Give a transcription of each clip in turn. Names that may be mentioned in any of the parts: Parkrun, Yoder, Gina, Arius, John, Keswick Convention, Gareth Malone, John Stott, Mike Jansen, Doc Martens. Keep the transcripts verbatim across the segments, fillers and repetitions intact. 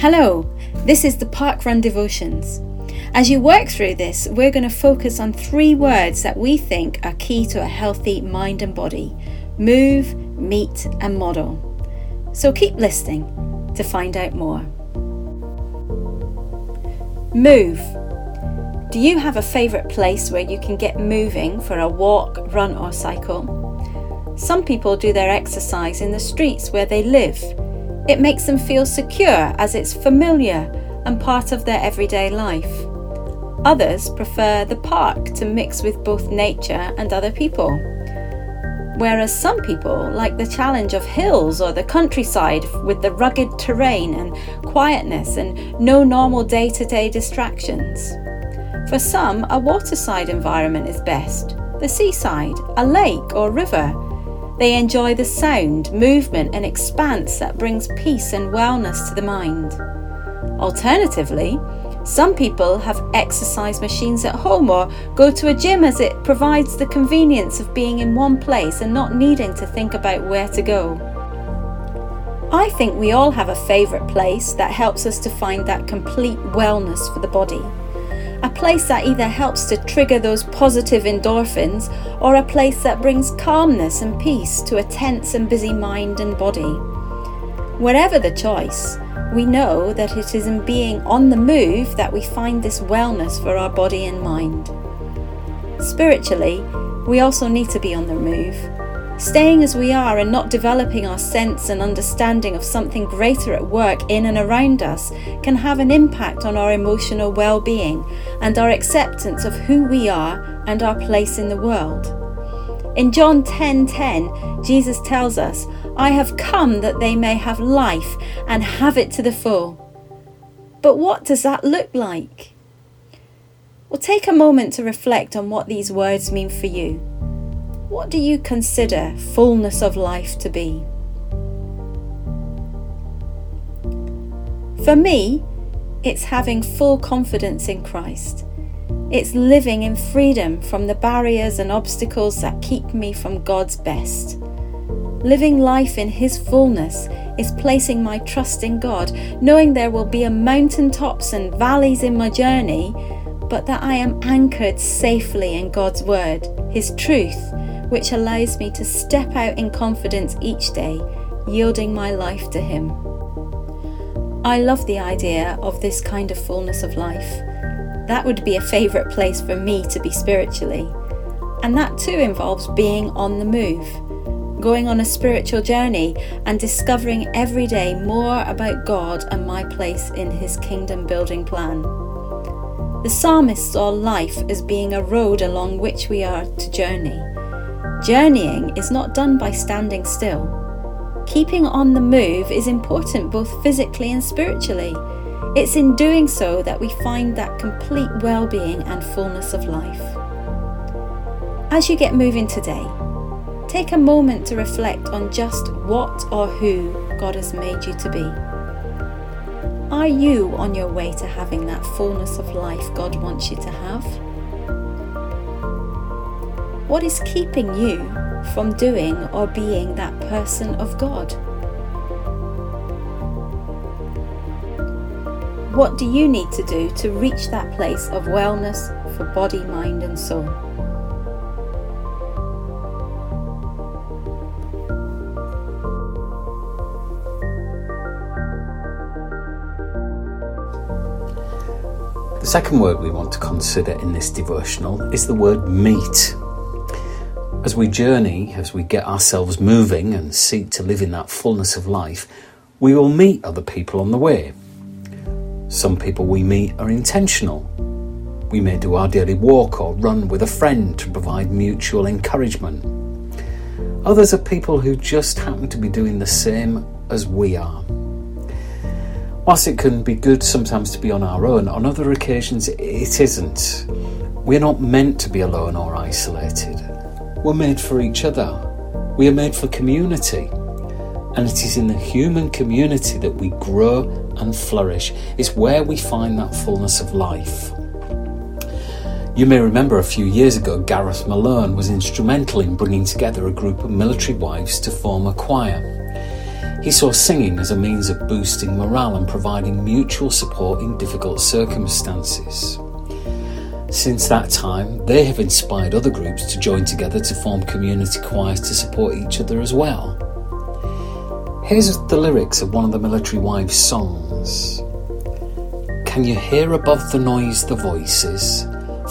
Hello, this is the Parkrun Devotions. As you work through this, we're going to focus on three words that we think are key to a healthy mind and body: move, meet and model. So keep listening to find out more. Move. Do you have a favourite place where you can get moving for a walk, run or cycle? Some people do their exercise in the streets where they live. It makes them feel secure as it's familiar and part of their everyday life. Others prefer the park to mix with both nature and other people. Whereas some people like the challenge of hills or the countryside with the rugged terrain and quietness and no normal day-to-day distractions. For some, a waterside environment is best, the seaside, a lake or river. They enjoy the sound, movement and expanse that brings peace and wellness to the mind. Alternatively, some people have exercise machines at home or go to a gym as it provides the convenience of being in one place and not needing to think about where to go. I think we all have a favourite place that helps us to find that complete wellness for the body. A place that either helps to trigger those positive endorphins or a place that brings calmness and peace to a tense and busy mind and body. Whatever the choice, we know that it is in being on the move that we find this wellness for our body and mind. Spiritually, we also need to be on the move. Staying as we are and not developing our sense and understanding of something greater at work in and around us can have an impact on our emotional well-being and our acceptance of who we are and our place in the world. In John ten ten, Jesus tells us, "I have come that they may have life and have it to the full." But what does that look like? Well, take a moment to reflect on what these words mean for you. What do you consider fullness of life to be? For me, it's having full confidence in Christ. It's living in freedom from the barriers and obstacles that keep me from God's best. Living life in His fullness is placing my trust in God, knowing there will be a mountaintops and valleys in my journey, but that I am anchored safely in God's Word, His truth, which allows me to step out in confidence each day, yielding my life to Him. I love the idea of this kind of fullness of life. That would be a favourite place for me to be spiritually. And that too involves being on the move, going on a spiritual journey and discovering every day more about God and my place in His kingdom building plan. The psalmist saw life as being a road along which we are to journey. Journeying is not done by standing still. Keeping on the move is important both physically and spiritually. It's in doing so that we find that complete well-being and fullness of life. As you get moving today, take a moment to reflect on just what or who God has made you to be. Are you on your way to having that fullness of life God wants you to have? What is keeping you from doing or being that person of God? What do you need to do to reach that place of wellness for body, mind and soul? The second word we want to consider in this devotional is the word meet. As we journey, as we get ourselves moving and seek to live in that fullness of life, we will meet other people on the way. Some people we meet are intentional. We may do our daily walk or run with a friend to provide mutual encouragement. Others are people who just happen to be doing the same as we are. Whilst it can be good sometimes to be on our own, on other occasions it isn't. We're not meant to be alone or isolated. We're made for each other. We are made for community. And it is in the human community that we grow and flourish. It's where we find that fullness of life. You may remember a few years ago, Gareth Malone was instrumental in bringing together a group of military wives to form a choir. He saw singing as a means of boosting morale and providing mutual support in difficult circumstances. Since that time, they have inspired other groups to join together to form community choirs to support each other as well. Here's the lyrics of one of the Military Wives' songs. Can you hear above the noise the voices,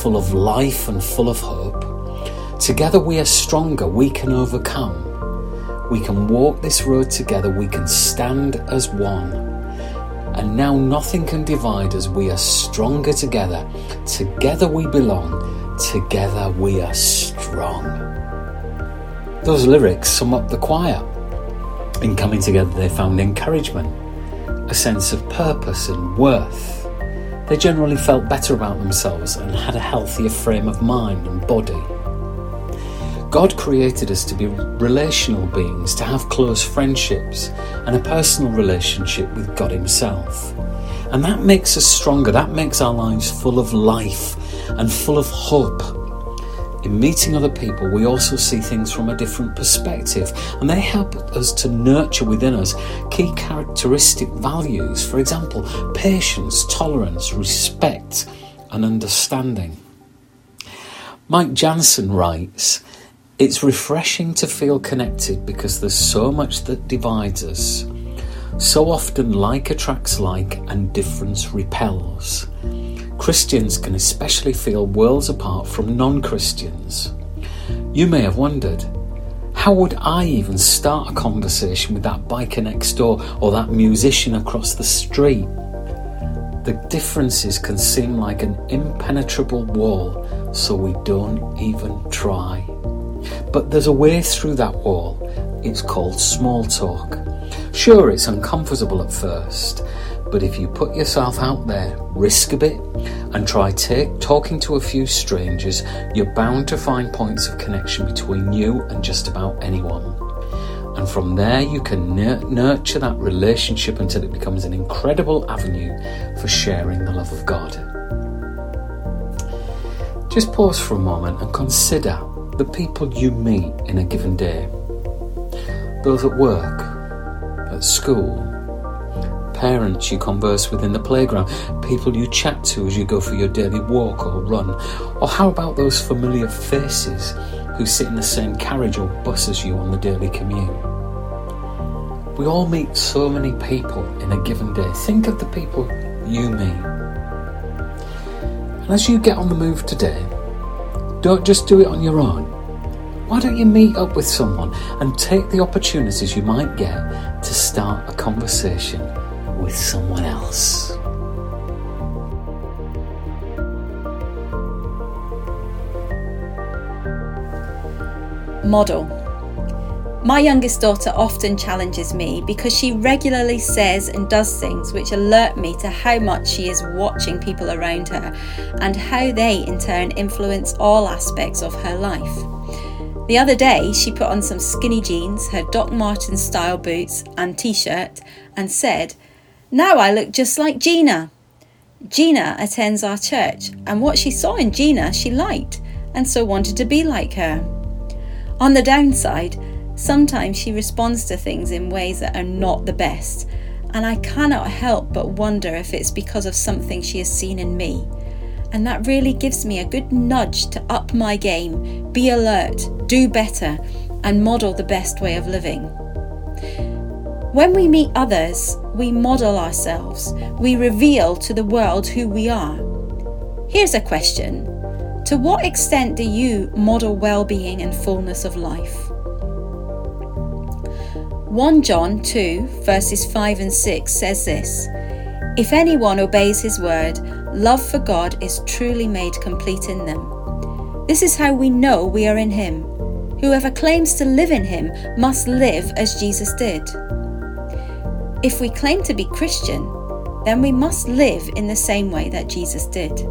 full of life and full of hope? Together we are stronger, we can overcome. We can walk this road together, we can stand as one. And now nothing can divide us, we are stronger together. Together we belong, together we are strong. Those lyrics sum up the choir. In coming together they found encouragement, a sense of purpose and worth. They generally felt better about themselves and had a healthier frame of mind and body. God created us to be relational beings, to have close friendships and a personal relationship with God himself. And that makes us stronger, that makes our lives full of life and full of hope. In meeting other people, we also see things from a different perspective, and they help us to nurture within us key characteristic values, for example, patience, tolerance, respect and understanding. Mike Jansen writes, "It's refreshing to feel connected because there's so much that divides us. So often like attracts like and difference repels. Christians can especially feel worlds apart from non-Christians. You may have wondered, how would I even start a conversation with that biker next door or that musician across the street? The differences can seem like an impenetrable wall, so we don't even try. But there's a way through that wall. It's called small talk. Sure, it's uncomfortable at first, but if you put yourself out there, risk a bit, and try t- talking to a few strangers, you're bound to find points of connection between you and just about anyone. And from there, you can n- nurture that relationship until it becomes an incredible avenue for sharing the love of God." Just pause for a moment and consider the people you meet in a given day. Those at work, at school, parents you converse with in the playground, people you chat to as you go for your daily walk or run, or how about those familiar faces who sit in the same carriage or bus as you on the daily commute? We all meet so many people in a given day. Think of the people you meet. And as you get on the move today, don't just do it on your own. Why don't you meet up with someone and take the opportunities you might get to start a conversation with someone else? Model. My youngest daughter often challenges me because she regularly says and does things which alert me to how much she is watching people around her and how they in turn influence all aspects of her life. The other day she put on some skinny jeans, her Doc Martens style boots and t-shirt and said, "Now I look just like Gina." Gina attends our church and what she saw in Gina she liked and so wanted to be like her. On the downside, sometimes she responds to things in ways that are not the best, and I cannot help but wonder if it's because of something she has seen in me. And that really gives me a good nudge to up my game, be alert, do better, and model the best way of living. When we meet others, we model ourselves. We reveal to the world who we are. Here's a question. To what extent do you model well-being and fullness of life? First John two, verses five and six says this, "If anyone obeys his word, love for God is truly made complete in them. This is how we know we are in him. Whoever claims to live in him must live as Jesus did." If we claim to be Christian, then we must live in the same way that Jesus did.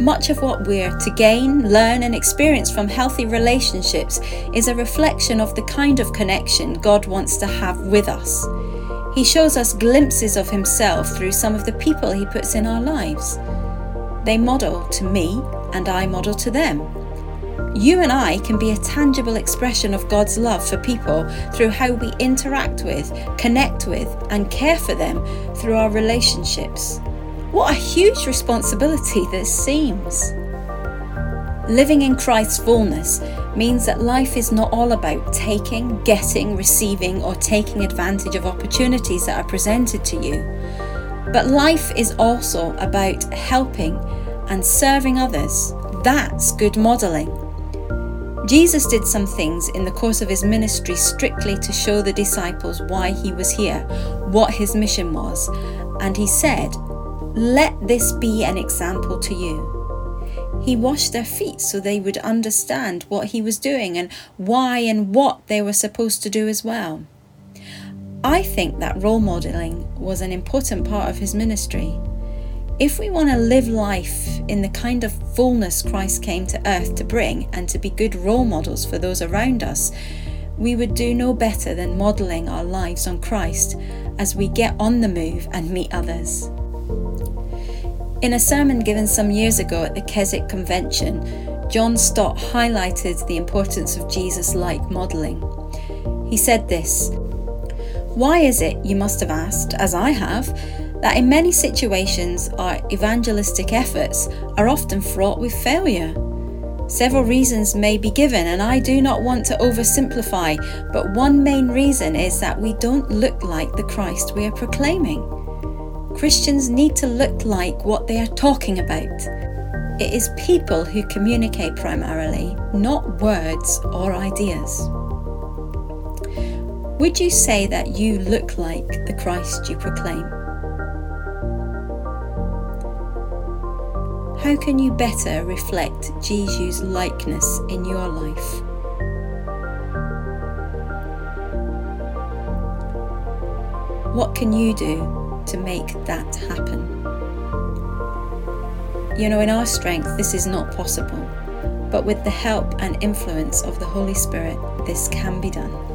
Much of what we're to gain, learn and experience from healthy relationships is a reflection of the kind of connection God wants to have with us. He shows us glimpses of himself through some of the people he puts in our lives. They model to me and I model to them. You and I can be a tangible expression of God's love for people through how we interact with, connect with, and care for them through our relationships. What a huge responsibility this seems. Living in Christ's fullness means that life is not all about taking, getting, receiving, or taking advantage of opportunities that are presented to you. But life is also about helping and serving others. That's good modelling. Jesus did some things in the course of his ministry strictly to show the disciples why he was here, what his mission was, and he said, "Let this be an example to you." He washed their feet so they would understand what he was doing and why and what they were supposed to do as well. I think that role modelling was an important part of his ministry. If we want to live life in the kind of fullness Christ came to earth to bring and to be good role models for those around us, we would do no better than modelling our lives on Christ as we get on the move and meet others. In a sermon given some years ago at the Keswick Convention, John Stott highlighted the importance of Jesus-like modelling. He said this, "Why is it, you must have asked, as I have, that in many situations our evangelistic efforts are often fraught with failure? Several reasons may be given, and I do not want to oversimplify, but one main reason is that we don't look like the Christ we are proclaiming. Christians need to look like what they are talking about. It is people who communicate primarily, not words or ideas." Would you say that you look like the Christ you proclaim? How can you better reflect Jesus' likeness in your life? What can you do to make that happen? You know, in our strength, this is not possible, but with the help and influence of the Holy Spirit, this can be done.